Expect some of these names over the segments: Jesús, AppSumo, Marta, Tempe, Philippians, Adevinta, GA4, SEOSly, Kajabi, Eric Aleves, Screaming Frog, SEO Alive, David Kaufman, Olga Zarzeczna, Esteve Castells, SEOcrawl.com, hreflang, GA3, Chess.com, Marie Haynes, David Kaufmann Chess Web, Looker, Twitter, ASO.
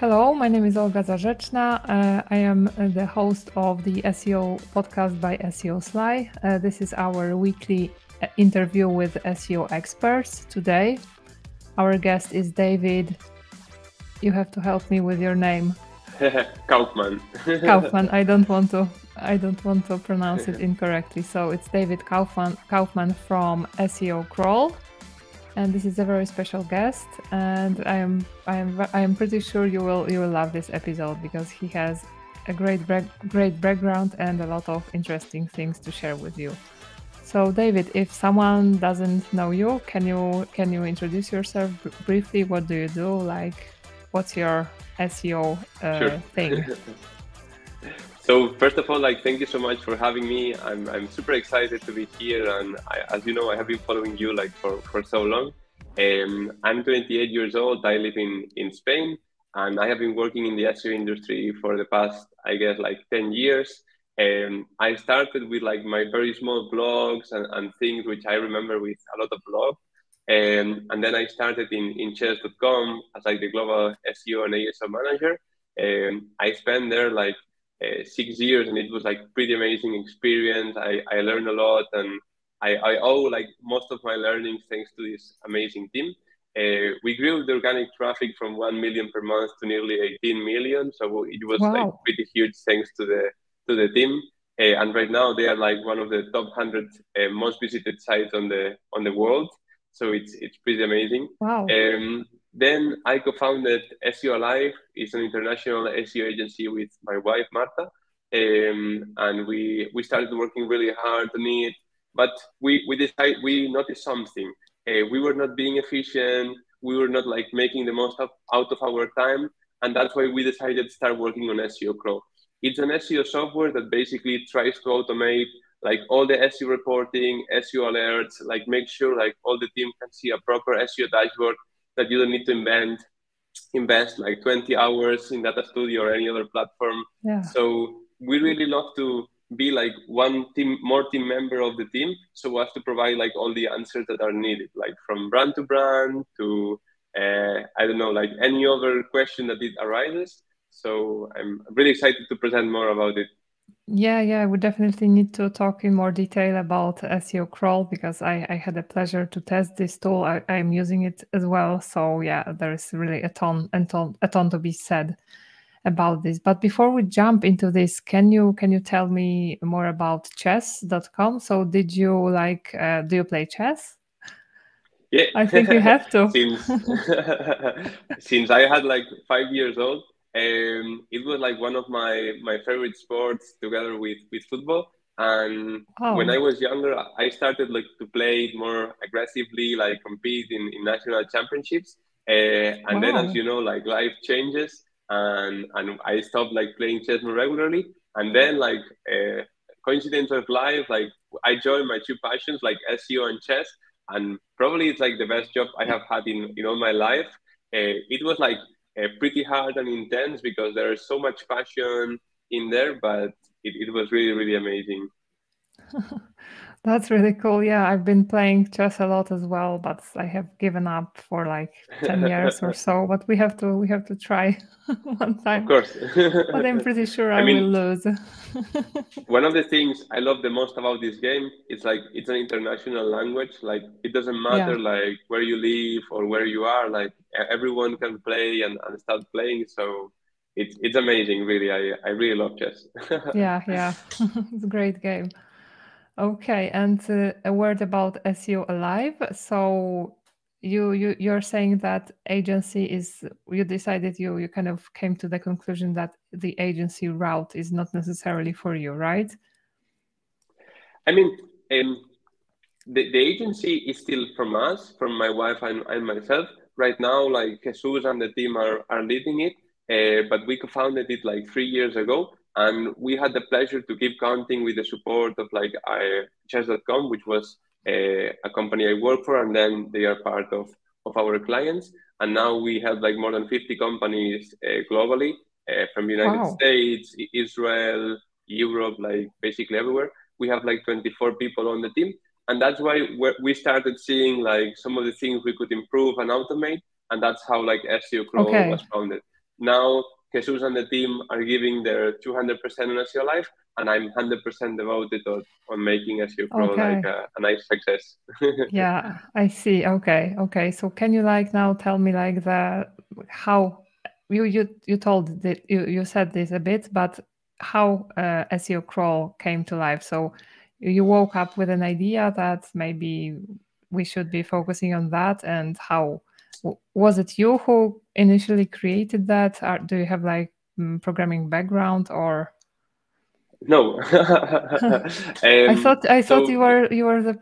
Hello, my name is Olga Zarzeczna. I am the host of the SEO podcast by SEOSly. This is our weekly interview with SEO experts. Today, our guest is David. You have to help me with your name. Kaufman. Kaufman. I don't want to pronounce it incorrectly. So it's David Kaufman from SEOcrawl. And this is a very special guest, and I am pretty sure you will love this episode because he has a great background and a lot of interesting things to share with you. So David, if someone doesn't know you, can you introduce yourself briefly? What do you do? Like, what's your SEO thing? So first of all, like, thank you so much for having me. I'm super excited to be here, and as you know, I have been following you like for so long. I'm 28 years old. I live in Spain, and I have been working in the SEO industry for the past, I guess, like 10 years. I started with like my very small blogs and things which I remember with a lot of love. And then I started in Chess.com as like the global SEO and ASO manager. I spent there like 6 years, and it was like pretty amazing experience. I learned a lot, and I owe like most of my learning thanks to this amazing team. We grew the organic traffic from 1 million per month to nearly 18 million. So it was like pretty huge thanks to the team. And right now they are like one of the top 100 most visited sites on the world. So it's pretty amazing. Wow. Then I co-founded SEO Alive. It's an international SEO agency with my wife, Marta. And we started working really hard on it, but we decided we noticed something. We were not being efficient. We were not like making the most out of our time. And that's why we decided to start working on SEOcrawl. It's an SEO software that basically tries to automate like all the SEO reporting, SEO alerts, like make sure like all the team can see a proper SEO dashboard, that you don't need to invest like 20 hours in Data Studio or any other platform. Yeah. So we really love to be like one team, more team member of the team. So we have to provide like all the answers that are needed, like from brand to brand to, I don't know, like any other question that it arises. So I'm really excited to present more about it. Yeah, we definitely need to talk in more detail about SEOcrawl because I had the pleasure to test this tool. I'm using it as well. So yeah, there is really a ton to be said about this. But before we jump into this, can you tell me more about Chess.com? So did you like, do you play chess? Yeah, I think you have to. Since I had like 5 years old. It was like one of my favorite sports together with football. And when I was younger, I started like to play it more aggressively, like compete in national championships. And then, as you know, like life changes, and I stopped like playing chess more regularly. And then, like coincidence of life, like I joined my two passions, like SEO and chess. And probably it's like the best job I have had in all my life. It was like pretty hard and intense because there is so much passion in there, but it was really, really amazing. That's really cool. Yeah, I've been playing chess a lot as well, but I have given up for like 10 years or so. But we have to try one time. Of course. But I'm pretty sure I will lose. One of the things I love the most about this game is like it's an international language. Like it doesn't matter like where you live or where you are. Like everyone can play and start playing. So it's amazing, really. I really love chess. Yeah. It's a great game. Okay, and a word about SEO Alive. So you're saying that agency is, you decided you kind of came to the conclusion that the agency route is not necessarily for you, right? I mean, the agency is still from us, from my wife and myself. Right now, like Jesús and the team are leading it, but we co-founded it like 3 years ago. And we had the pleasure to keep counting with the support of like Chess.com, which was a company I work for, and then they are part of our clients. And now we have like more than 50 companies globally from United States, Israel, Europe, like basically everywhere. We have like 24 people on the team. And that's why we started seeing like some of the things we could improve and automate. And that's how like SEOcrawl was founded. now Jesús and the team are giving their 200% on SEO Live, and I'm 100% devoted on making SEO Pro like a nice success. Yeah, I see. Okay. So can you now tell me how you told that you said this a bit, but how SEO Crawl came to life? So you woke up with an idea that maybe we should be focusing on that, and how was it you who initially created that? Do you have programming background or? No. I thought you were the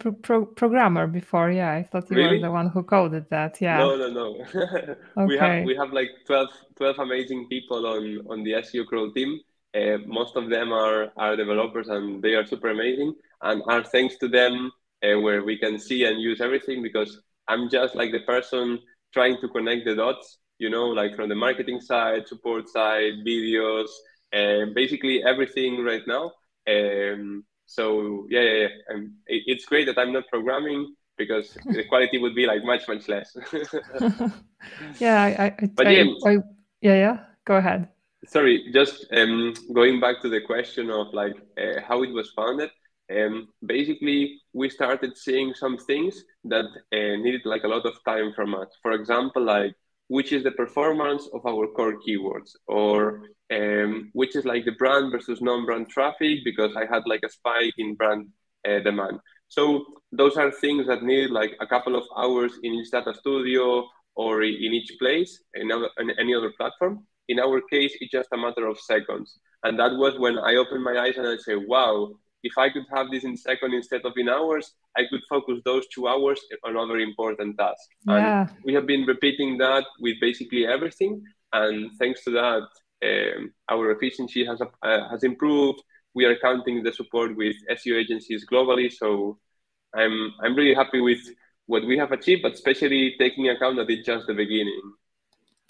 programmer before. Yeah, I thought you were the one who coded that. Yeah. No. Okay. We have 12 amazing people on the SEO Crawl team. Most of them are developers, and they are super amazing. And our thanks to them, where we can see and use everything, because I'm just the person trying to connect the dots, from the marketing side, support side, videos, basically everything right now. So it's great that I'm not programming, because the quality would be much less. Go ahead. Sorry, just going back to the question of how it was founded. Basically, we started seeing some things that needed a lot of time from us. For example, which is the performance of our core keywords, or which is the brand versus non-brand traffic, because I had a spike in brand demand. So those are things that need a couple of hours in each data studio or in each place, in any other platform. In our case, it's just a matter of seconds. And that was when I opened my eyes and I say, wow, if I could have this in seconds instead of in hours, I could focus those 2 hours on other important tasks. Yeah. And we have been repeating that with basically everything. And thanks to that, our efficiency has improved. We are counting the support with SEO agencies globally. So I'm really happy with what we have achieved, but especially taking account that it's just the beginning.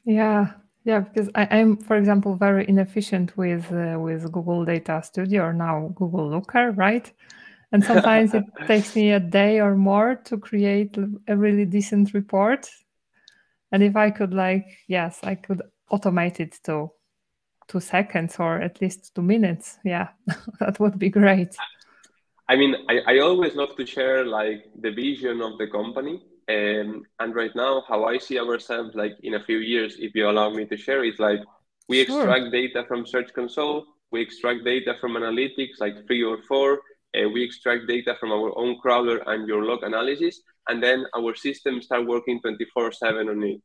Yeah. Yeah, because I'm, for example, very inefficient with Google Data Studio, or now Google Looker, right? And sometimes it takes me a day or more to create a really decent report. And if I could, yes, I could automate it to 2 seconds or at least 2 minutes. Yeah, that would be great. I mean, I always love to share the vision of the company. And right now, how I see ourselves, in a few years, if you allow me to share, it's we extract data from Search Console, we extract data from analytics, 3 or 4, we extract data from our own crawler and your log analysis, and then our systems start working 24/7 on it,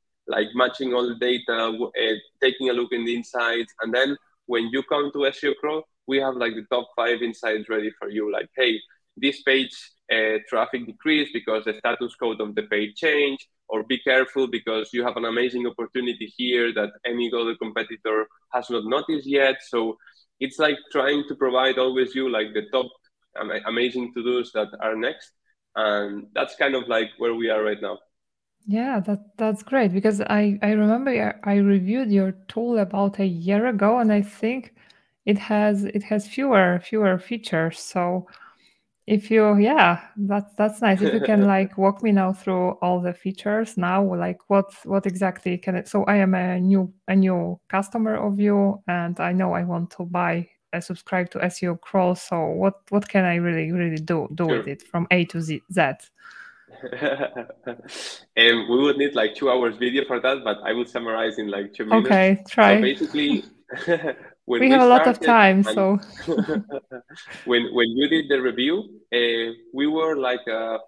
matching all the data, taking a look in the insights, and then when you come to SEO Crawl, we have the top 5 insights ready for you, hey, this page traffic decrease because the status code of the page changed, or be careful because you have an amazing opportunity here that any other competitor has not noticed yet. So it's trying to provide always you the top amazing to-dos that are next. And that's kind of where we are right now. Yeah, that's great, because I remember I reviewed your tool about a year ago, and I think it has fewer features. So if you, that's nice. If you can walk me now through all the features now, what exactly can it? So I am a new customer of you, and I know I want to subscribe to SEO Crawl. So what can I really do with it from A to Z? And we would need 2 hours video for that, but I will summarize in 2 minutes. Okay, try. So basically, we have a lot of time, so when you did the review, we were a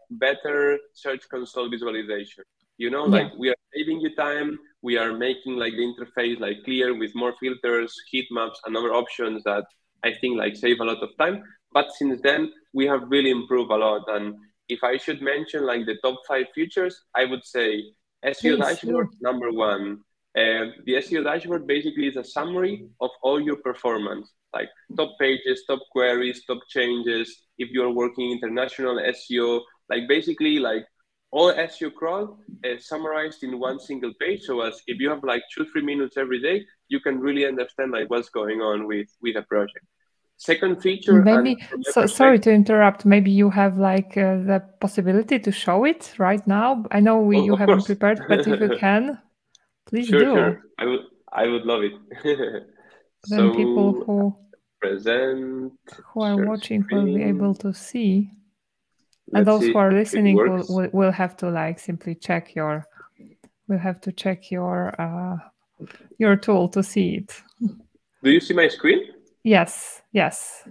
better Search Console visualization. We are saving you time. We are making the interface clear with more filters, heat maps, and other options that I think save a lot of time. But since then, we have really improved a lot. And if I should mention the top 5 features, I would say SEO dashboard number 1. The SEO dashboard basically is a summary of all your performance, top pages, top queries, top changes. If you're working international SEO, basically all SEO Crawl is summarized in one single page. So as if you have 2-3 minutes every day, you can really understand what's going on with a project. Second feature. Maybe, so sorry to interrupt. Maybe you have the possibility to show it right now. I know you haven't prepared, but if you can. Please do. Sure. I will. I would love it. Then so people who are watching screen. Will be able to see. And those who are listening will have to like simply check your your tool to see it. Do you see my screen? Yes, yes.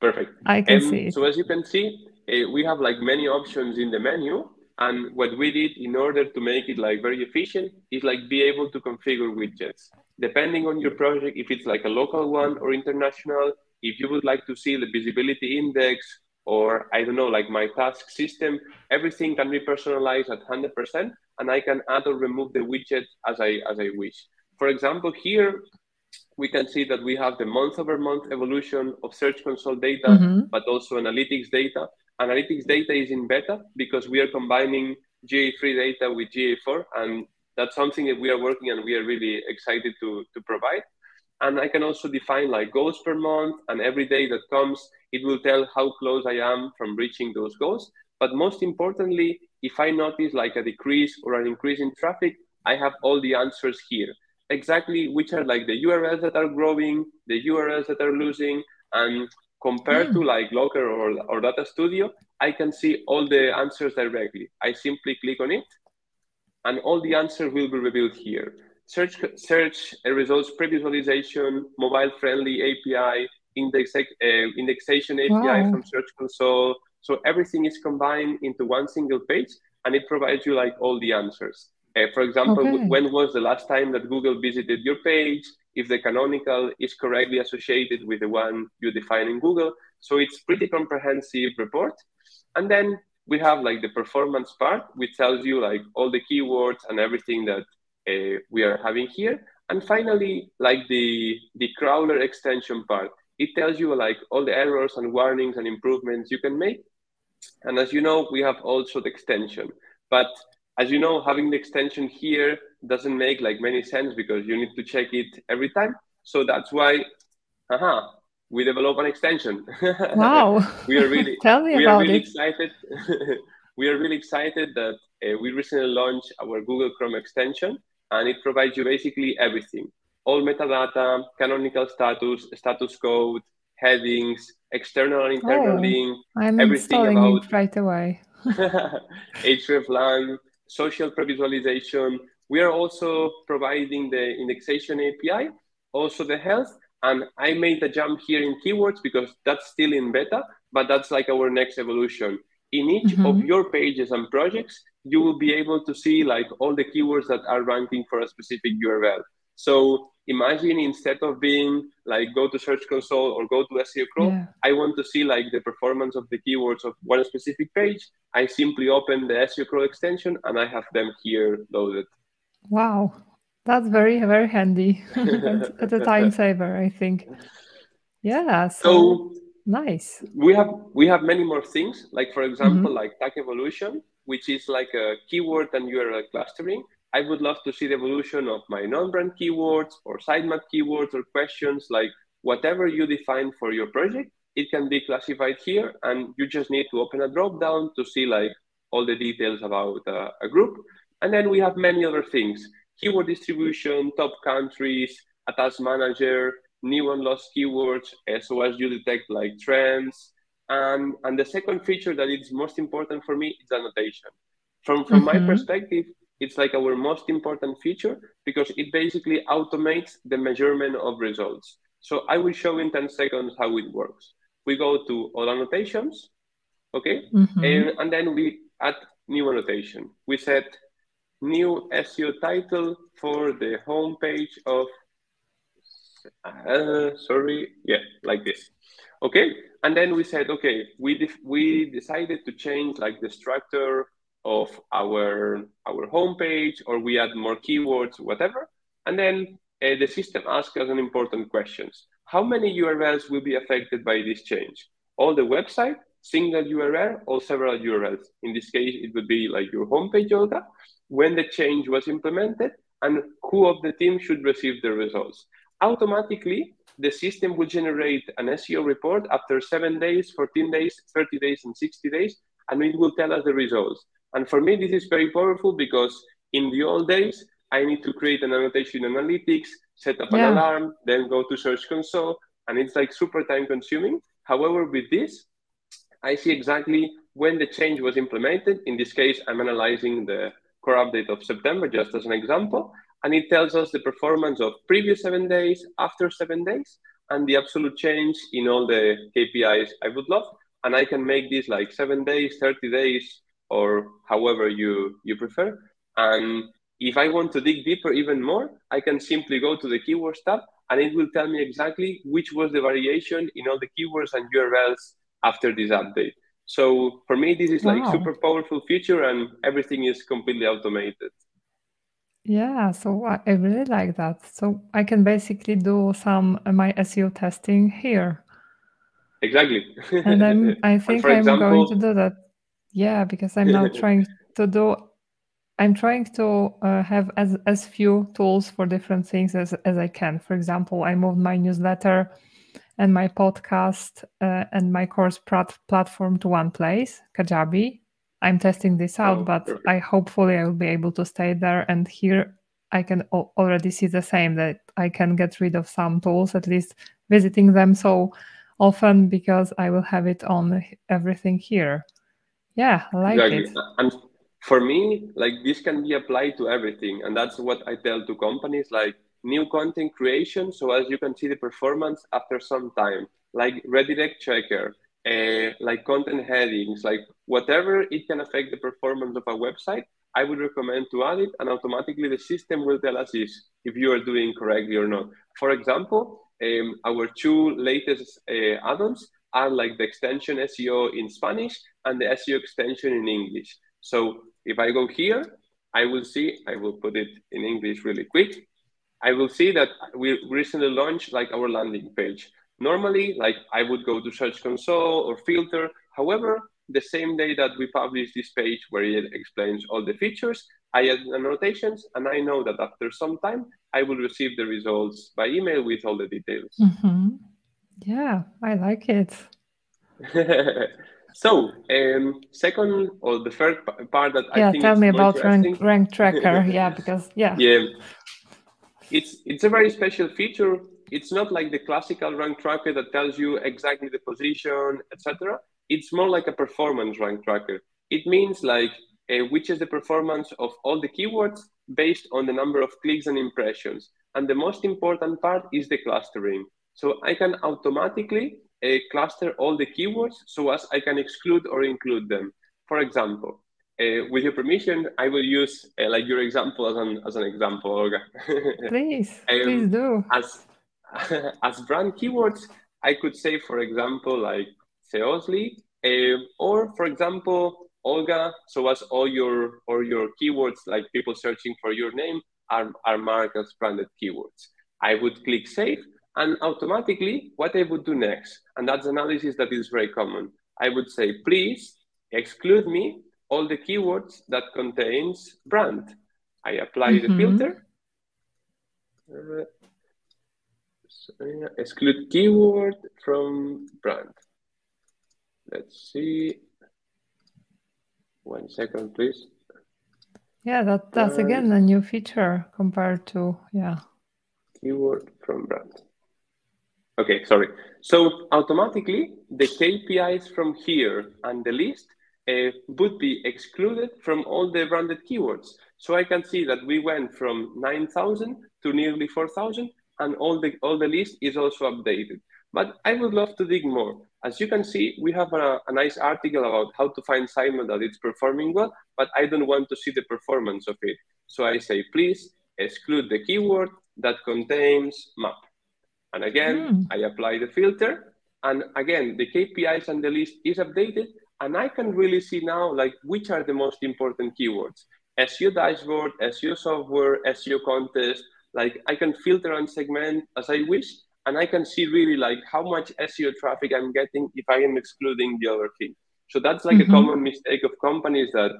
Perfect. I can see it. So as you can see, we have like many options in the menu. And what we did in order to make it like very efficient is like be able to configure widgets. Depending on your project, if it's like a local one or international, if you would like to see the visibility index, or I don't know, like my task system, everything can be personalized at 100%, and I can add or remove the widget as I wish. For example, here, we can see that we have the month-over-month evolution of Search Console data, but also analytics data. Analytics data is in beta because we are combining GA3 data with GA4, and that's something that we are working and we are really excited to provide. And I can also define like goals per month, and every day that comes, it will tell how close I am from reaching those goals. But most importantly, if I notice like a decrease or an increase in traffic, I have all the answers here. Exactly which are like the URLs that are growing, the URLs that are losing, and compared to like Locker or Data Studio, I can see all the answers directly. I simply click on it and all the answers will be revealed here. Search results pre-visualization, mobile-friendly API, indexation API from Search Console. So everything is combined into one single page, and it provides you like all the answers. For example, when was the last time that Google visited your page? If the canonical is correctly associated with the one you define in Google. So it's pretty comprehensive report. And then we have like the performance part, which tells you like all the keywords and everything that we are having here. And finally, like the crawler extension part, it tells you like all the errors and warnings and improvements you can make. And as you know, we have also the extension, but as you know, having the extension here doesn't make like many sense because you need to check it every time. So that's why, we develop an extension. Wow! We are really excited. We are really excited that we recently launched our Google Chrome extension, and it provides you basically everything: all metadata, canonical status, status code, headings, external and internal link. I'm installing it right away. hreflang. Social pre-visualization. We are also providing the indexation API, also the health. And I made a jump here in keywords because that's still in beta, but that's like our next evolution. In each of your pages and projects, you will be able to see like all the keywords that are ranking for a specific URL. So imagine instead of being like go to Search Console or go to SEO Crawl, I want to see like the performance of the keywords of one specific page. I simply open the SEO Crawl extension and I have them here loaded. Wow, that's very, very handy. It's a time saver, I think. Yeah, so nice. We have many more things, like for example, like tag evolution, which is like a keyword and URL clustering. I would love to see the evolution of my non-brand keywords or sitemap keywords or questions, like whatever you define for your project, it can be classified here, and you just need to open a drop-down to see like all the details about a group. And then we have many other things: keyword distribution, top countries, a task manager, new and lost keywords, so as you detect like trends. And the second feature that is most important for me is annotation. From my perspective, it's like our most important feature because it basically automates the measurement of results. So I will show in 10 seconds how it works. We go to all annotations, okay? And then we add new annotation. We set new SEO title for the homepage of, like this, okay? And then we said, okay, we decided to change like the structure of our homepage, or we add more keywords, whatever. And then the system asks us an important question. How many URLs will be affected by this change? All the website, single URL, or several URLs? In this case, it would be like your homepage, Olga, when the change was implemented, and who of the team should receive the results. Automatically, the system will generate an SEO report after 7 days, 14 days, 30 days, and 60 days, and it will tell us the results. And for me, this is very powerful because in the old days, I need to create an annotation in analytics, set up an alarm, then go to Search Console. And it's like super time consuming. However, with this, I see exactly when the change was implemented. In this case, I'm analyzing the core update of September, just as an example. And it tells us the performance of previous 7 days, after 7 days, and the absolute change in all the KPIs I would love. And I can make this like 7 days, 30 days, or however you prefer. And if I want to dig deeper even more, I can simply go to the Keywords tab, and it will tell me exactly which was the variation in all the keywords and URLs after this update. So for me, this is like super powerful feature, and everything is completely automated. Yeah, so I really like that. So I can basically do some of my SEO testing here. Exactly. And then I think I'm going to do that. Yeah, because I'm now trying to have as few tools for different things as I can. For example, I moved my newsletter and my podcast and my course platform to one place, Kajabi. I'm testing this out, but perfect. I will be able to stay there. And here I can already see the same, that I can get rid of some tools, at least visiting them so often, because I will have it on everything here. Yeah, I like it. And for me, like, this can be applied to everything. And that's what I tell to companies, like new content creation. So as you can see the performance after some time, like redirect checker, like content headings, like whatever it can affect the performance of a website, I would recommend to add it, and automatically the system will tell us if you are doing correctly or not. For example, our two latest add-ons are like the extension SEO in Spanish and the SEO extension in English. So if I go here, I will put it in English really quick. I will see that we recently launched like our landing page. Normally, like, I would go to Search Console or filter. However, the same day that we publish this page where it explains all the features, I add annotations, and I know that after some time, I will receive the results by email with all the details. Mm-hmm. Yeah, I like it. So, second or the third part that I think... Yeah, tell me about rank Tracker. It's a very special feature. It's not like the classical rank tracker that tells you exactly the position, etc. It's more like a performance rank tracker. It means like which is the performance of all the keywords based on the number of clicks and impressions. And the most important part is the clustering. So I can automatically cluster all the keywords so as I can exclude or include them. For example, with your permission, I will use like your example as an example, Olga. Please do. As brand keywords, I could say, for example, like SEOSly, or for example, Olga. So as all your keywords, like people searching for your name, are marked as branded keywords. I would click save, and automatically what I would do next, and that's analysis that is very common. I would say, please exclude me all the keywords that contains brand. I apply the filter. Exclude keyword from brand. Let's see. 1 second, please. Yeah, that's again a new feature compared to, keyword from brand. Okay, sorry. So automatically the KPIs from here and the list would be excluded from all the branded keywords. So I can see that we went from 9,000 to nearly 4,000, and all the list is also updated. But I would love to dig more. As you can see, we have a nice article about how to find Simon that it's performing well, but I don't want to see the performance of it. So I say, please exclude the keyword that contains map. And again, I apply the filter. And again, the KPIs and the list is updated. And I can really see now, like, which are the most important keywords. SEO dashboard, SEO software, SEO contest. Like, I can filter and segment as I wish, and I can see really like how much SEO traffic I'm getting if I am excluding the other thing. So that's like a common mistake of companies, that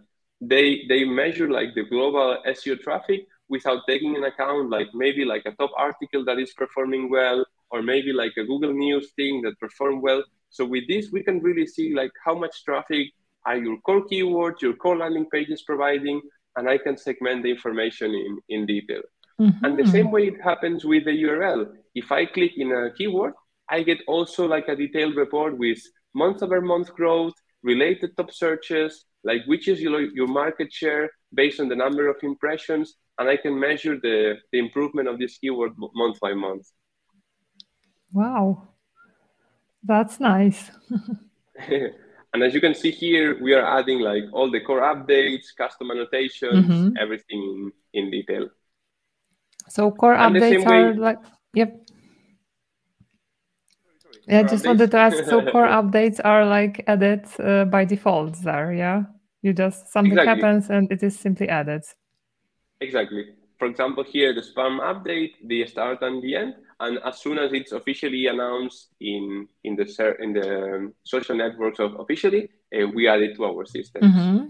they measure like the global SEO traffic without taking into account like maybe like a top article that is performing well, or maybe like a Google News thing that performed well. So with this, we can really see like how much traffic are your core keywords, your core landing pages providing, and I can segment the information in detail. Mm-hmm. And the same way it happens with the URL. If I click in a keyword, I get also like a detailed report with month-over-month growth, related top searches, like which is your market share based on the number of impressions, and I can measure the improvement of this keyword month by month. Wow, that's nice. And as you can see here, we are adding like all the core updates, custom annotations, mm-hmm. everything in detail. So core and updates are like, yep. Yeah, I just wanted to ask, so core updates are like added by default there, yeah? You just, something exactly. happens and it is simply added. Exactly. For example, here, the spam update, the start and the end, and as soon as it's officially announced in the social networks officially, we add it to our system. Mm-hmm.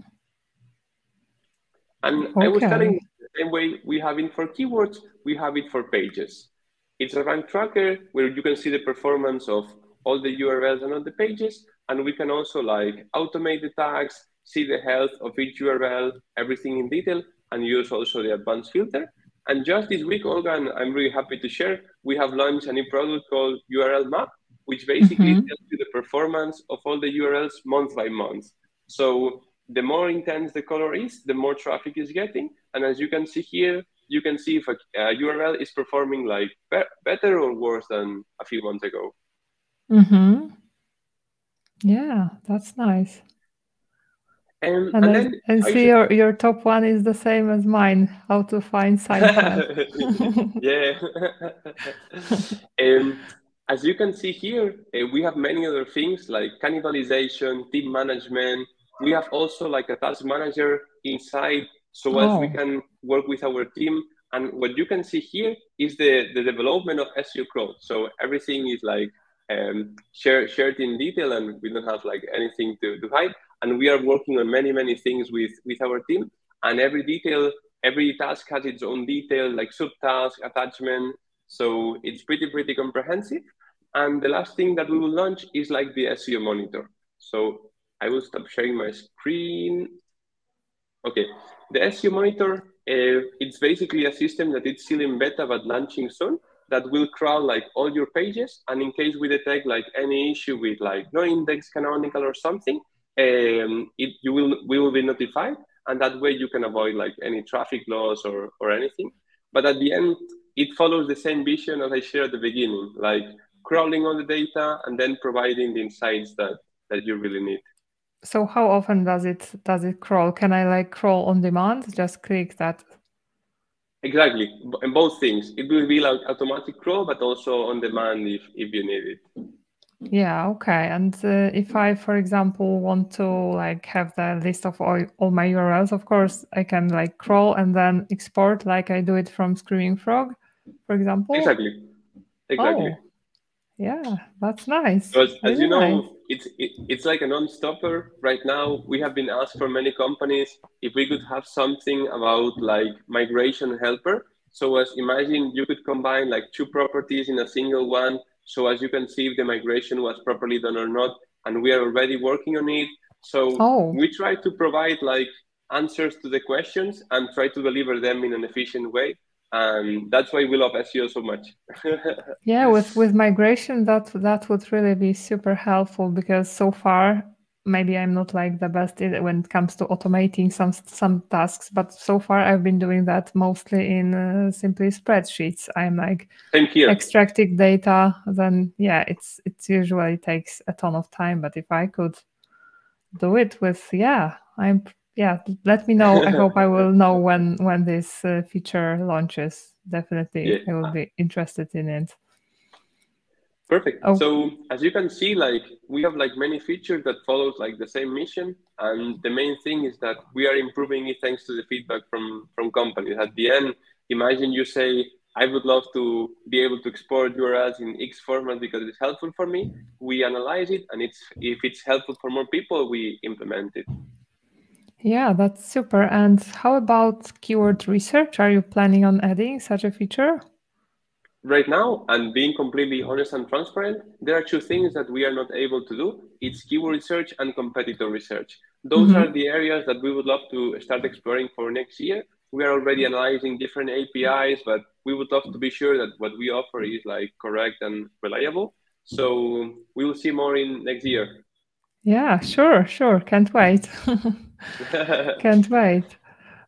And okay. I was telling the same way we have it for keywords, we have it for pages. It's a rank tracker where you can see the performance of all the URLs and all the pages. And we can also like automate the tags, see the health of each URL, everything in detail, and use also the advanced filter. And just this week, Olga, and I'm really happy to share, we have launched a new product called URL Map, which basically mm-hmm. tells you the performance of all the URLs month by month. So the more intense the color is, the more traffic is getting. And as you can see here, you can see if a URL is performing like better or worse than a few months ago. Mm-hmm. Yeah, that's nice. And then I see your top one is the same as mine, how to find site. Yeah. As you can see here, we have many other things like cannibalization, team management. We have also like a task manager inside. So as we can work with our team, and what you can see here is the development of SEO Crawl. So everything is like shared in detail, and we don't have like anything to hide. And we are working on many things with our team. And every detail, every task has its own detail, like subtask, attachment. So it's pretty comprehensive. And the last thing that we will launch is like the SEO monitor. So I will stop sharing my screen. Okay. The SEO Monitor, it's basically a system that it's still in beta but launching soon that will crawl like all your pages, and in case we detect like any issue with like no index canonical or something, we will be notified, and that way you can avoid like any traffic loss or anything. But at the end, it follows the same vision as I shared at the beginning, like crawling all the data and then providing the insights that you really need. So how often does it crawl? Can I like crawl on demand? Just click that. Exactly. And both things. It will be like automatic crawl, but also on demand if you need it. Yeah. Okay. And if I, for example, want to like have the list of all my URLs, of course, I can like crawl and then export like I do it from Screaming Frog, for example. Exactly. Oh. Yeah, that's nice. So as you know, nice. It's like a non-stopper. Right now, we have been asked for many companies if we could have something about like migration helper. So as imagine you could combine like two properties in a single one. So as you can see if the migration was properly done or not, and we are already working on it. So we try to provide like answers to the questions and try to deliver them in an efficient way. And that's why we love SEO so much. Yeah, with migration, that would really be super helpful, because so far, maybe I'm not like the best when it comes to automating some tasks, but so far I've been doing that mostly in simply spreadsheets. I'm like extracting data, then yeah, it usually takes a ton of time, but if I could do it with, yeah, let me know. I hope I will know when this feature launches. Definitely, I will be interested in it. Perfect. Okay. So as you can see, like we have like many features that follows like the same mission, and the main thing is that we are improving it thanks to the feedback from companies. At the end, imagine you say, I would love to be able to export URLs in X format because it's helpful for me. We analyze it, and if it's helpful for more people, we implement it. Yeah, that's super. And how about keyword research? Are you planning on adding such a feature? right now, and being completely honest and transparent, there are two things that we are not able to do. It's keyword research and competitor research. Those are the areas that we would love to start exploring for next year. We are already analyzing different APIs, but we would love to be sure that what we offer is like correct and reliable. So we will see more in next year. Yeah, sure. Can't wait. Can't wait.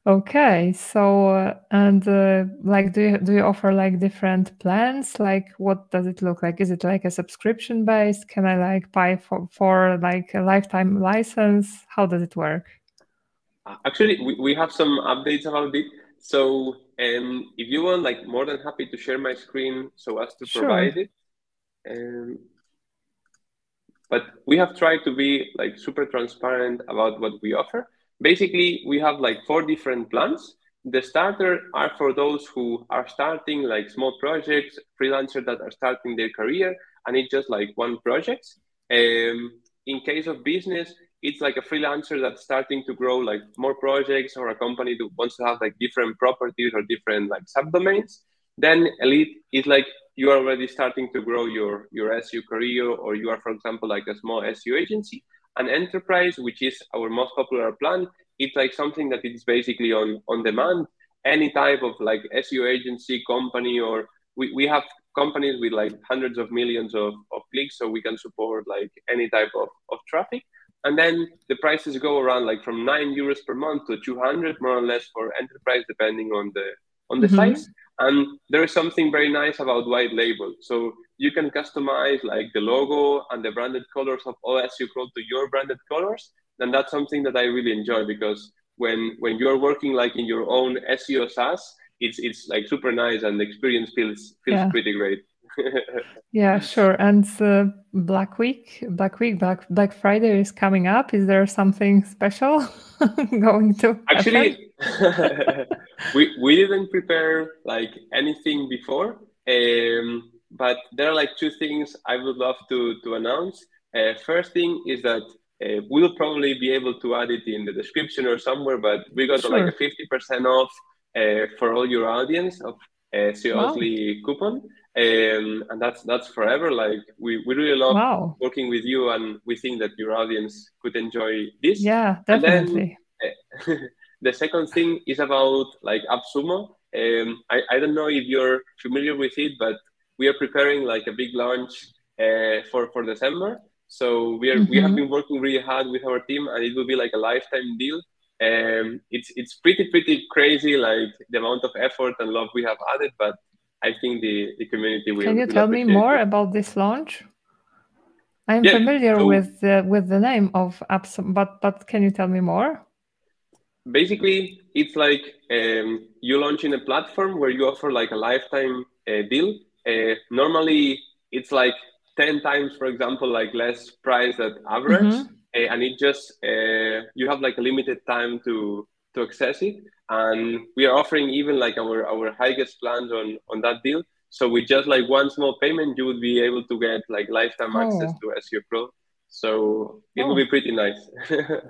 Okay, so do you offer like different plans? Like, what does it look like? Is it like a subscription based? Can I like pay for like a lifetime license? How does it work? Actually, we have some updates about it. So if you want, like, more than happy to share my screen so as to provide it. But we have tried to be like super transparent about what we offer. Basically, we have like 4 different plans. The starter are for those who are starting like small projects, freelancers that are starting their career, and it's just like one project. In case of business, it's like a freelancer that's starting to grow like more projects, or a company that wants to have like different properties or different like subdomains. Then elite is like you are already starting to grow your SEO career, or you are, for example, like a small SEO agency. An enterprise, which is our most popular plan, it's like something that is basically on demand. Any type of like SEO agency, company, or we have companies with like hundreds of millions of clicks, so we can support like any type of traffic. And then the prices go around like from €9 per month to 200 more or less for enterprise, depending on the size. And there is something very nice about white label. So you can customize like the logo and the branded colors of all SEOcrawl to your branded colors. And that's something that I really enjoy, because when you're working like in your own SEO SaaS, it's like super nice, and the experience feels pretty great. Yeah, sure. And Black Friday is coming up. Is there something special going to happen? Actually, we didn't prepare like anything before, but there are like 2 things I would love to announce. First thing is that we'll probably be able to add it in the description or somewhere, but we got like a 50% off for all your audience of SEOSly coupon. And that's forever. Like we really love working with you, and we think that your audience could enjoy this. Yeah, definitely. And then, the second thing is about like AppSumo. I don't know if you're familiar with it, but we are preparing like a big launch for December. So we have been working really hard with our team, and it will be like a lifetime deal. It's pretty crazy, like the amount of effort and love we have added, but I think the community will. Can you tell me more about this launch? I'm familiar with the name of AppSumo, but can you tell me more? Basically, it's like you launch in a platform where you offer like a lifetime deal. Normally, it's like 10 times, for example, like less price at average, and it just you have like a limited time to access it. And we are offering even like our highest plans on that deal. So with just like one small payment, you would be able to get like lifetime access to SEOcrawl. So it will be pretty nice.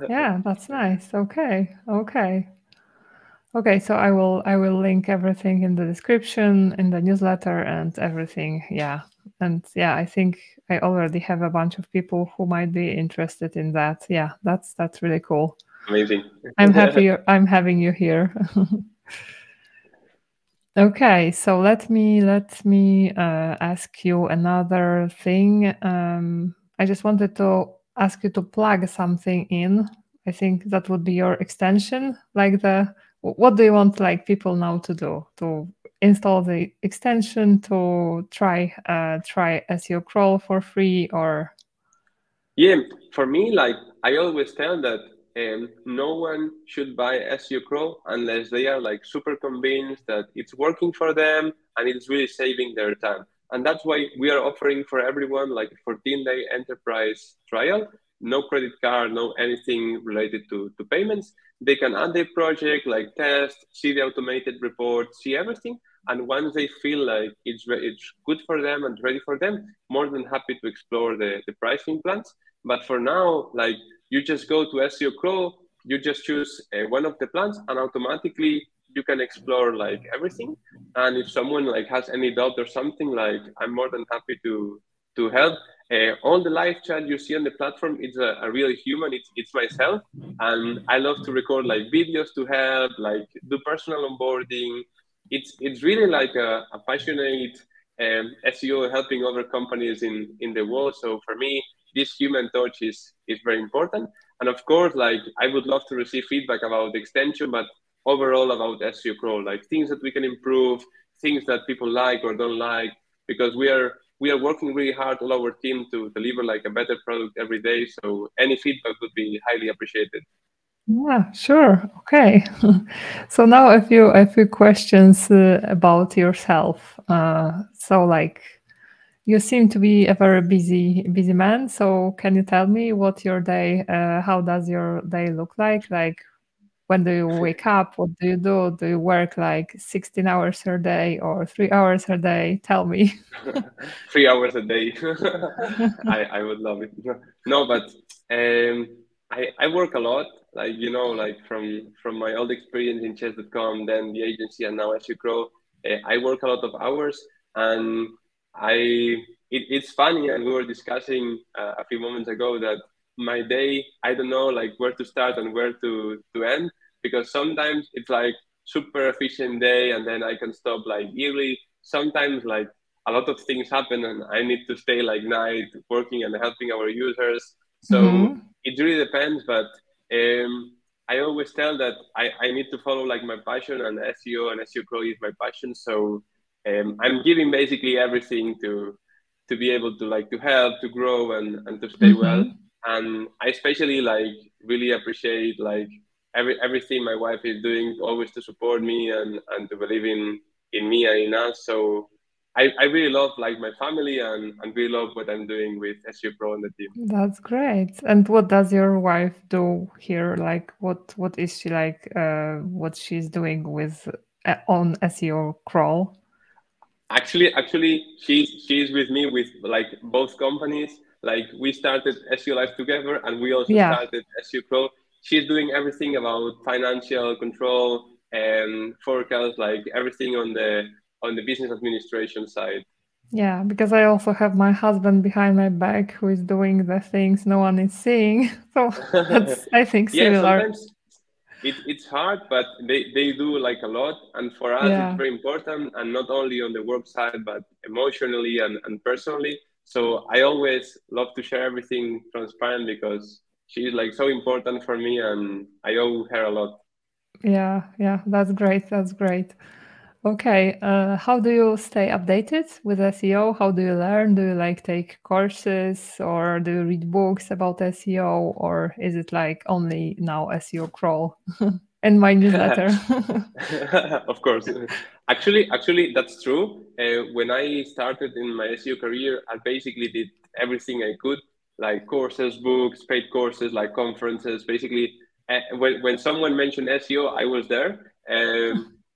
Yeah, that's nice. Okay. So I will link everything in the description, in the newsletter, and everything. Yeah. And yeah, I think I already have a bunch of people who might be interested in that. Yeah, that's really cool. Amazing. I'm happy I'm having you here. Okay, so let me ask you another thing. I just wanted to ask you to plug something in. I think that would be your extension. Like what do you want like people now to do? To install the extension, to try SEOcrawl for free, or? Yeah, for me, like I always tell that no one should buy SEOcrawl unless they are like super convinced that it's working for them and it's really saving their time. And that's why we are offering for everyone like a 14-day enterprise trial, no credit card, no anything related to payments. They can add their project, like test, see the automated report, see everything. And once they feel like it's good for them and ready for them, more than happy to explore the pricing plans. But for now, like you just go to SEOcrawl, you just choose one of the plans, and automatically you can explore like everything. And if someone like has any doubt or something, like I'm more than happy to help. On the live chat you see on the platform, it's a real human. It's myself, and I love to record like videos to help, like do personal onboarding. It's really like a passionate SEO helping other companies in the world. So for me, this human touch is very important. And of course, like I would love to receive feedback about the extension, but overall about SEOcrawl, like things that we can improve, things that people like or don't like, because we are working really hard, all our team, to deliver like a better product every day. So any feedback would be highly appreciated. Yeah, sure. Okay. So now a few questions about yourself. So like you seem to be a very busy man. So can you tell me what your day, how does your day look like? Like when do you wake up? What do you do? Do you work like 16 hours a day or 3 hours a day? Tell me. 3 hours a day. I would love it. No, but I work a lot. Like, you know, like from my old experience in Chess.com, then the agency, and now SEOcrawl, I work a lot of hours. And it's funny, and we were discussing a few moments ago that my day, I don't know like where to start and where to end, because sometimes it's like super efficient day and then I can stop like early. Sometimes like a lot of things happen and I need to stay like night working and helping our users. So it really depends, but I always tell that I need to follow like my passion, and SEO and SEOcrawl is my passion. So I'm giving basically everything to be able to like to help, to grow, and to stay well. And I especially like really appreciate like everything my wife is doing, always to support me and to believe in me and in us. So I really love like my family and really love what I'm doing with SEOcrawl and the team. That's great. And what does your wife do here? Like what is she like? What she's doing with on SEOcrawl? Actually, she's with me with like both companies. Like we started SEO Live together, and we also started SEOcrawl. She's doing everything about financial control and forecast, like everything on the business administration side. Yeah, because I also have my husband behind my back who is doing the things no one is seeing. So that's, I think, similar. Yeah, sometimes it's hard, but they do like a lot. And for us, it's very important, and not only on the work side, but emotionally and personally. So I always love to share everything transparent, because she's like so important for me and I owe her a lot. Yeah, that's great. Okay, how do you stay updated with SEO? How do you learn? Do you like take courses, or do you read books about SEO, or is it like only now SEOcrawl and my newsletter? Of course. Actually, that's true. When I started in my SEO career, I basically did everything I could, like courses, books, paid courses, like conferences. Basically, when someone mentioned SEO, I was there.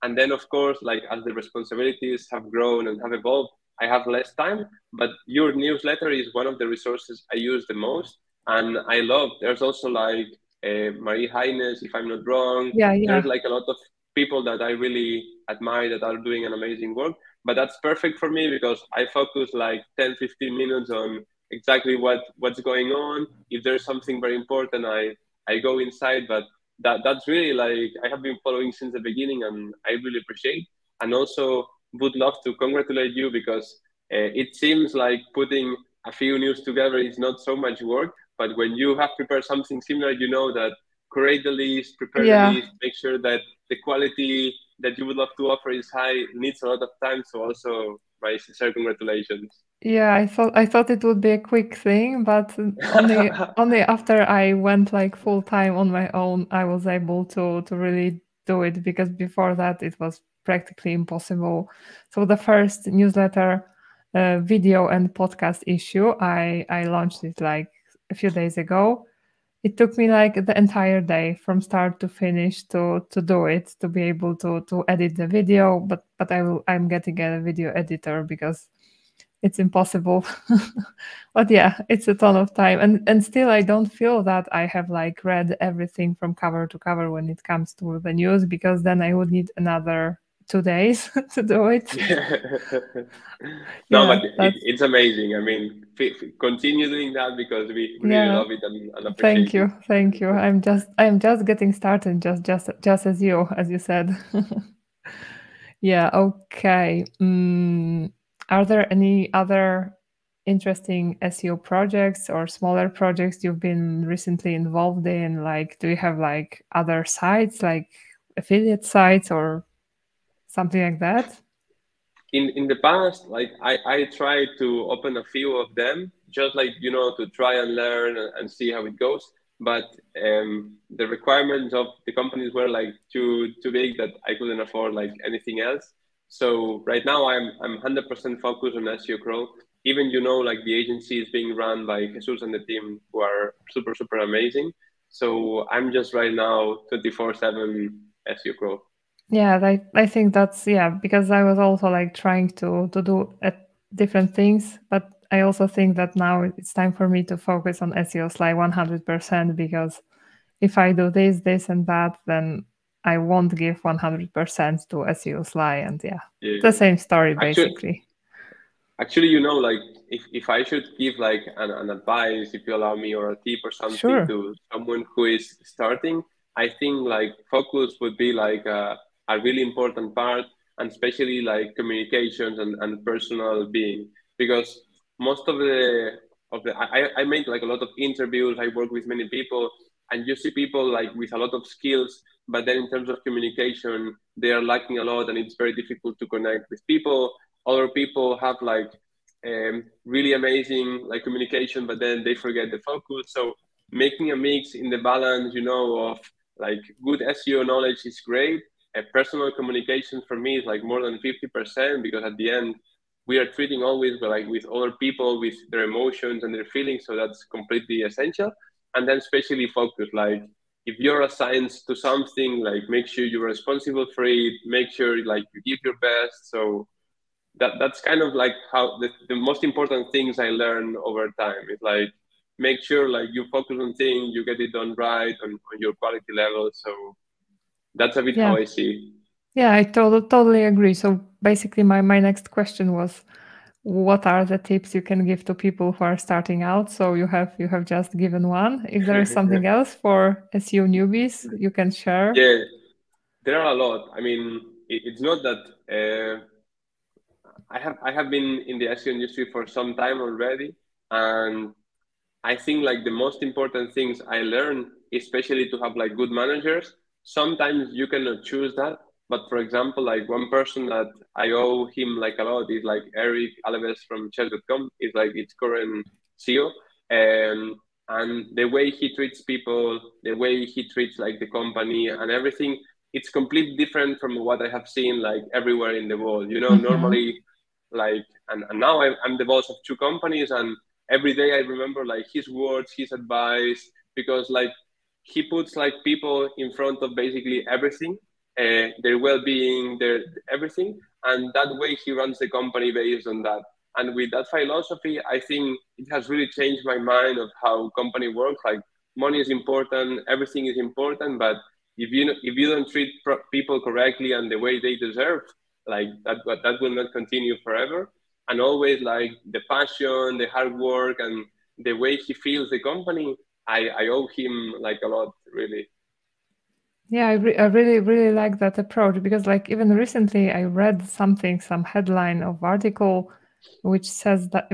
And then, of course, like as the responsibilities have grown and have evolved, I have less time. But your newsletter is one of the resources I use the most, and I love. There's also like Marie Haynes, if I'm not wrong. Yeah. There's like a lot of people that I really admire that are doing an amazing work. But that's perfect for me, because I focus like 10, 15 minutes on exactly what's going on. If there's something very important, I go inside. But that's really like I have been following since the beginning, and I really appreciate. And also would love to congratulate you, because it seems like putting a few news together is not so much work. But when you have prepared something similar, you know that create the list, prepare the list, make sure that the quality that you would love to offer is high, needs a lot of time. So also my sincere congratulations. Yeah, I thought it would be a quick thing, but only after I went like full time on my own, I was able to really do it, because before that it was practically impossible. So the first newsletter, video and podcast issue, I launched it like a few days ago. It took me like the entire day from start to finish to do it, to be able to edit the video. But I'm getting a video editor, because it's impossible. But yeah, it's a ton of time. And still, I don't feel that I have like read everything from cover to cover when it comes to the news, because then I would need another 2 days to do it. No, yeah, but it's amazing. I mean, continue doing that, because we really love it and appreciate. Thank you, thank you. I'm just getting started, just as you said. Yeah. Okay. Are there any other interesting SEO projects or smaller projects you've been recently involved in? Like, do you have like other sites, like affiliate sites or something like that? In the past, like I tried to open a few of them, just like, you know, to try and learn and see how it goes. But the requirements of the companies were like too big that I couldn't afford like anything else. So right now I'm 100% focused on SEO Crow. Even, you know, like the agency is being run by Jesús and the team, who are super, super amazing. So I'm just right now 24/7 SEO Crow. Yeah, I think that's, yeah, because I was also like trying to do different things, but I also think that now it's time for me to focus on SEOsly 100%, because if I do this and that, then I won't give 100% to SEOsly, and yeah, the same story basically. Actually, you know, like if I should give like an advice, if you allow me, or a tip or something to someone who is starting, I think like focus would be like a really important part, and especially like communications and personal being, because most of I make like a lot of interviews, I work with many people, and you see people like with a lot of skills, but then in terms of communication, they are lacking a lot, and it's very difficult to connect with people. Other people have like really amazing like communication, but then they forget the focus. So making a mix in the balance, you know, of like good SEO knowledge is great. Personal communication for me is like more than 50%, because at the end, we are treating always like with other people, with their emotions and their feelings. So that's completely essential. And then especially focus, like if you're assigned to something, like make sure you're responsible for it, make sure like you give your best. So that's kind of like how the most important things I learned over time is like, make sure like you focus on things, you get it done right on your quality level. So that's a bit how I see. Yeah, I totally agree. So basically my next question was, what are the tips you can give to people who are starting out? So you have just given one. If there is something else for SEO newbies you can share? Yeah, there are a lot. I mean, it's not that I have been in the SEO industry for some time already, and I think like the most important things I learned, especially to have like good managers. Sometimes you cannot choose that. But for example, like one person that I owe him like a lot is like Eric Aleves from Chess.com. is like its current CEO. And the way he treats people, the way he treats like the company and everything, it's completely different from what I have seen like everywhere in the world. You know, normally like, and now I'm the boss of two companies, and every day I remember like his words, his advice, because like he puts like people in front of basically everything. Their well-being, their everything, and that way he runs the company based on that. And with that philosophy, I think it has really changed my mind of how company works. Like money is important, everything is important, but if you don't treat people correctly and the way they deserve, like that will not continue forever. And always like the passion, the hard work, and the way he feels the company, I owe him like a lot, really. Yeah, I really, really like that approach, because like even recently I read some headline of article which said that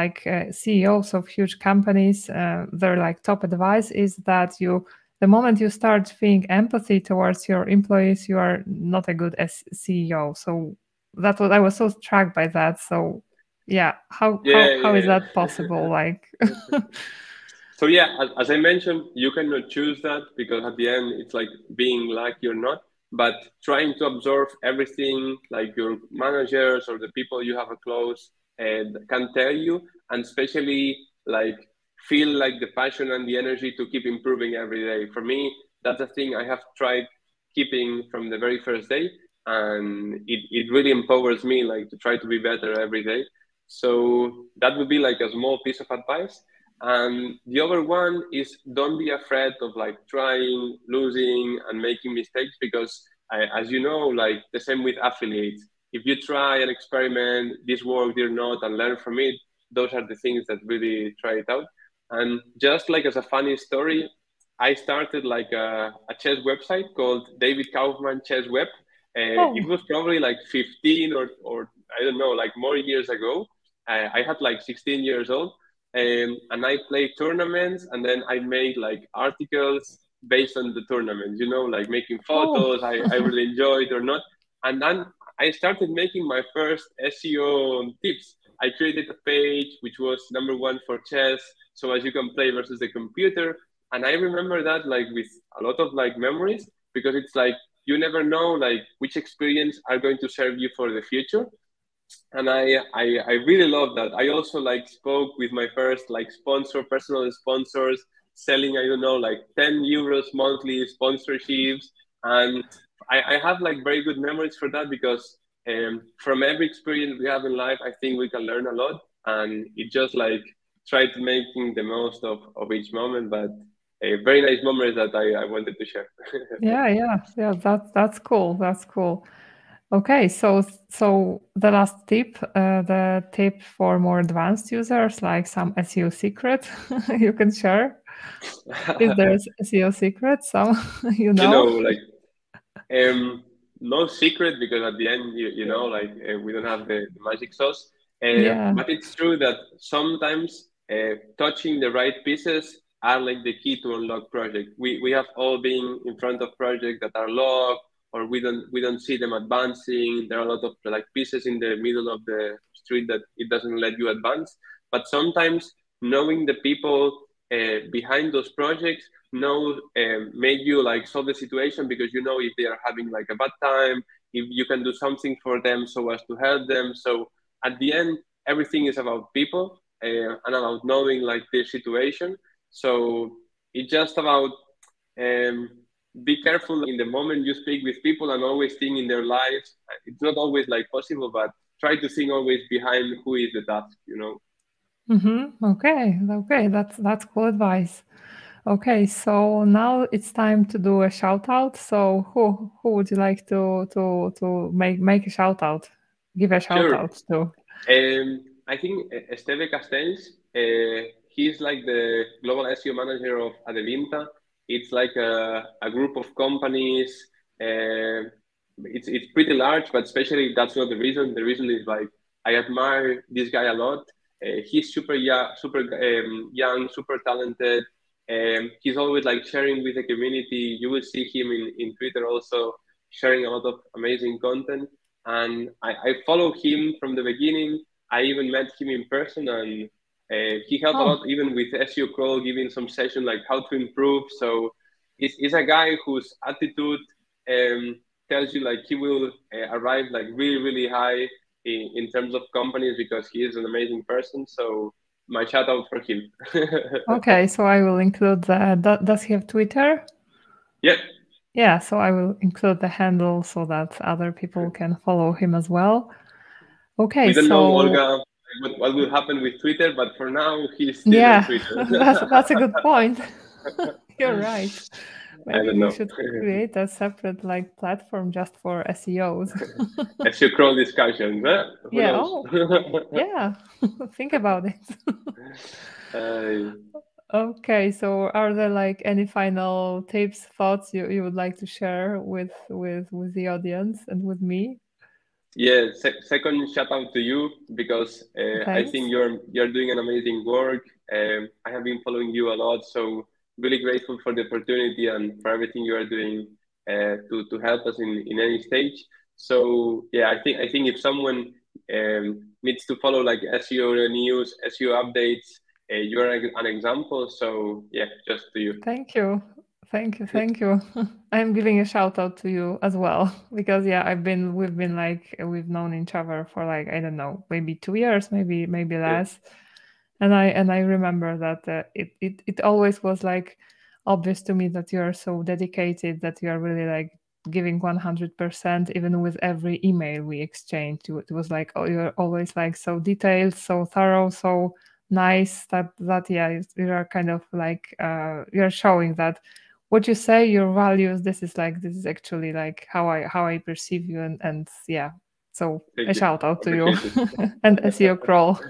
like CEOs of huge companies, their like top advice is that the moment you start feeling empathy towards your employees, you are not a good CEO. So that was, I was so struck by that. So yeah, how is that possible? Like. So yeah, as I mentioned, you cannot choose that, because at the end, it's like being lucky or not, but trying to absorb everything, like your managers or the people you have close and can tell you, and especially like feel like the passion and the energy to keep improving every day. For me, that's a thing I have tried keeping from the very first day. and it really empowers me, like, to try to be better every day. So that would be like a small piece of advice. And the other one is, don't be afraid of like trying, losing, and making mistakes, because as you know, like the same with affiliates, if you try an experiment, this worked or not, and learn from it, those are the things that really try it out. And just like as a funny story, I started like a chess website called David Kaufmann Chess Web. It was probably like 15 or I don't know, like more years ago. I had like 16 years old. And I played tournaments, and then I made like articles based on the tournaments, you know, like making photos. I really enjoyed it or not. And then I started making my first SEO tips. I created a page which was #1 for chess, so as you can play versus the computer. And I remember that like with a lot of like memories, because it's like, you never know like which experience are going to serve you for the future. And I really love that. I also like spoke with my first like sponsor, personal sponsors, selling, I don't know, like €10 monthly sponsorships. And I have like very good memories for that, because from every experience we have in life, I think we can learn a lot. And it just like try to making the most of each moment. But a very nice memory that I wanted to share. Yeah. That's cool. That's cool. Okay, so the last tip, the tip for more advanced users, like some SEO secret you can share. If there's SEO secret, some no secret, because at the end we don't have the magic sauce. But it's true that sometimes touching the right pieces are like the key to unlock project. We have all been in front of projects that are locked, or we don't see them advancing. There are a lot of like pieces in the middle of the street that it doesn't let you advance. But sometimes knowing the people behind those projects make you like solve the situation, because you know if they are having like a bad time, if you can do something for them so as to help them. So at the end, everything is about people and about knowing like their situation. So it's just about be careful in the moment you speak with people, and always think in their lives. It's not always like possible, but try to think always behind who is the task, you know? Mm-hmm. Okay. That's cool advice. Okay. So now it's time to do a shout out. So who would you like to make a shout out? Give a shout out to. I think Esteve Castells, he's like the global SEO manager of Adevinta. It's like a group of companies. It's pretty large, but especially that's not the reason. The reason is like, I admire this guy a lot. He's super young, super talented. He's always like sharing with the community. You will see him in Twitter also sharing a lot of amazing content. And I follow him from the beginning. I even met him in person, and he helped a lot, even with SEO Crawl, giving some session like how to improve. So he's a guy whose attitude tells you like he will arrive like really, really high in terms of companies, because he is an amazing person. So my shout out for him. Okay, so I will include that. Does he have Twitter? Yeah. Yeah, so I will include the handle so that other people can follow him as well. Okay, we don't know, Olga, what will happen with Twitter, but for now, he's still on Twitter. That's a good point. You're right. Maybe we should create a separate like platform just for SEOs. SEO Crawl discussions, huh? Think about it. Okay, so are there like any final tips, thoughts you would like to share with the audience and with me? Yeah, second shout out to you, because I think you're doing an amazing work. I have been following you a lot, so really grateful for the opportunity and for everything you are doing to help us in any stage. So yeah, I think if someone needs to follow like SEO news, SEO updates, you are an example, so yeah, just to you. Thank you. I'm giving a shout out to you as well, because we've known each other for like, I don't know, maybe 2 years, maybe less, and I remember that it always was like obvious to me that you are so dedicated, that you are really like giving 100% even with every email we exchanged. It was like, oh, you're always like so detailed, so thorough, so nice that yeah, you are kind of like you're showing that what you say, your values, this is actually like how I perceive you, and yeah, so thank a you. Shout out to you and SEO Crawl.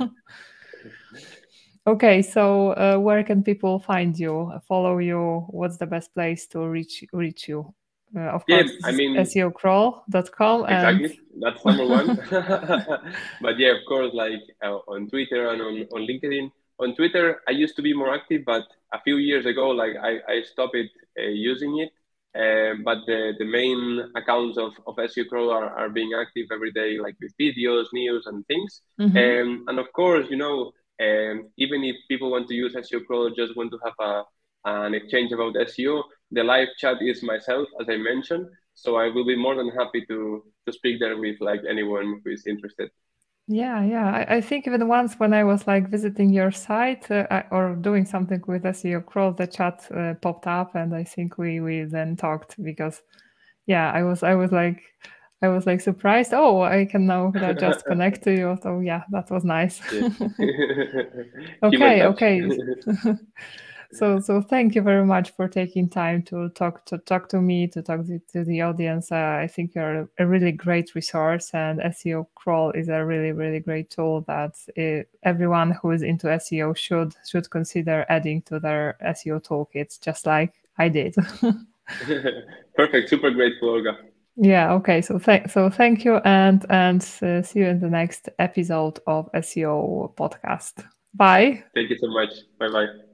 Okay, so where can people find you, follow you? What's the best place to reach you? Of course, I mean, SEOcrawl.com. Exactly, that's number one. But yeah, of course, like on Twitter and on LinkedIn. On Twitter, I used to be more active, but a few years ago, like I stopped using it. But the main accounts of SEOcrawl are being active every day, like with videos, news, and things. Mm-hmm. And of course, you know, even if people want to use SEOcrawl, just want to have an exchange about SEO, the live chat is myself, as I mentioned. So I will be more than happy to speak there with like anyone who is interested. Yeah. I think even once when I was like visiting your site or doing something with SEOcrawl, the chat popped up, and I think we then talked because, yeah, I was like surprised. Oh, I can now just connect to you. So yeah, that was nice. Yeah. Okay. So thank you very much for taking time to talk to me, to talk to the audience. I think you're a really great resource, and SEOcrawl is a really, really great tool that everyone who is into SEO should consider adding to their SEO toolkits, just like I did. Perfect. Super grateful, Olga. Yeah. Okay. So thank you, and see you in the next episode of SEO podcast. Bye. Thank you so much. Bye.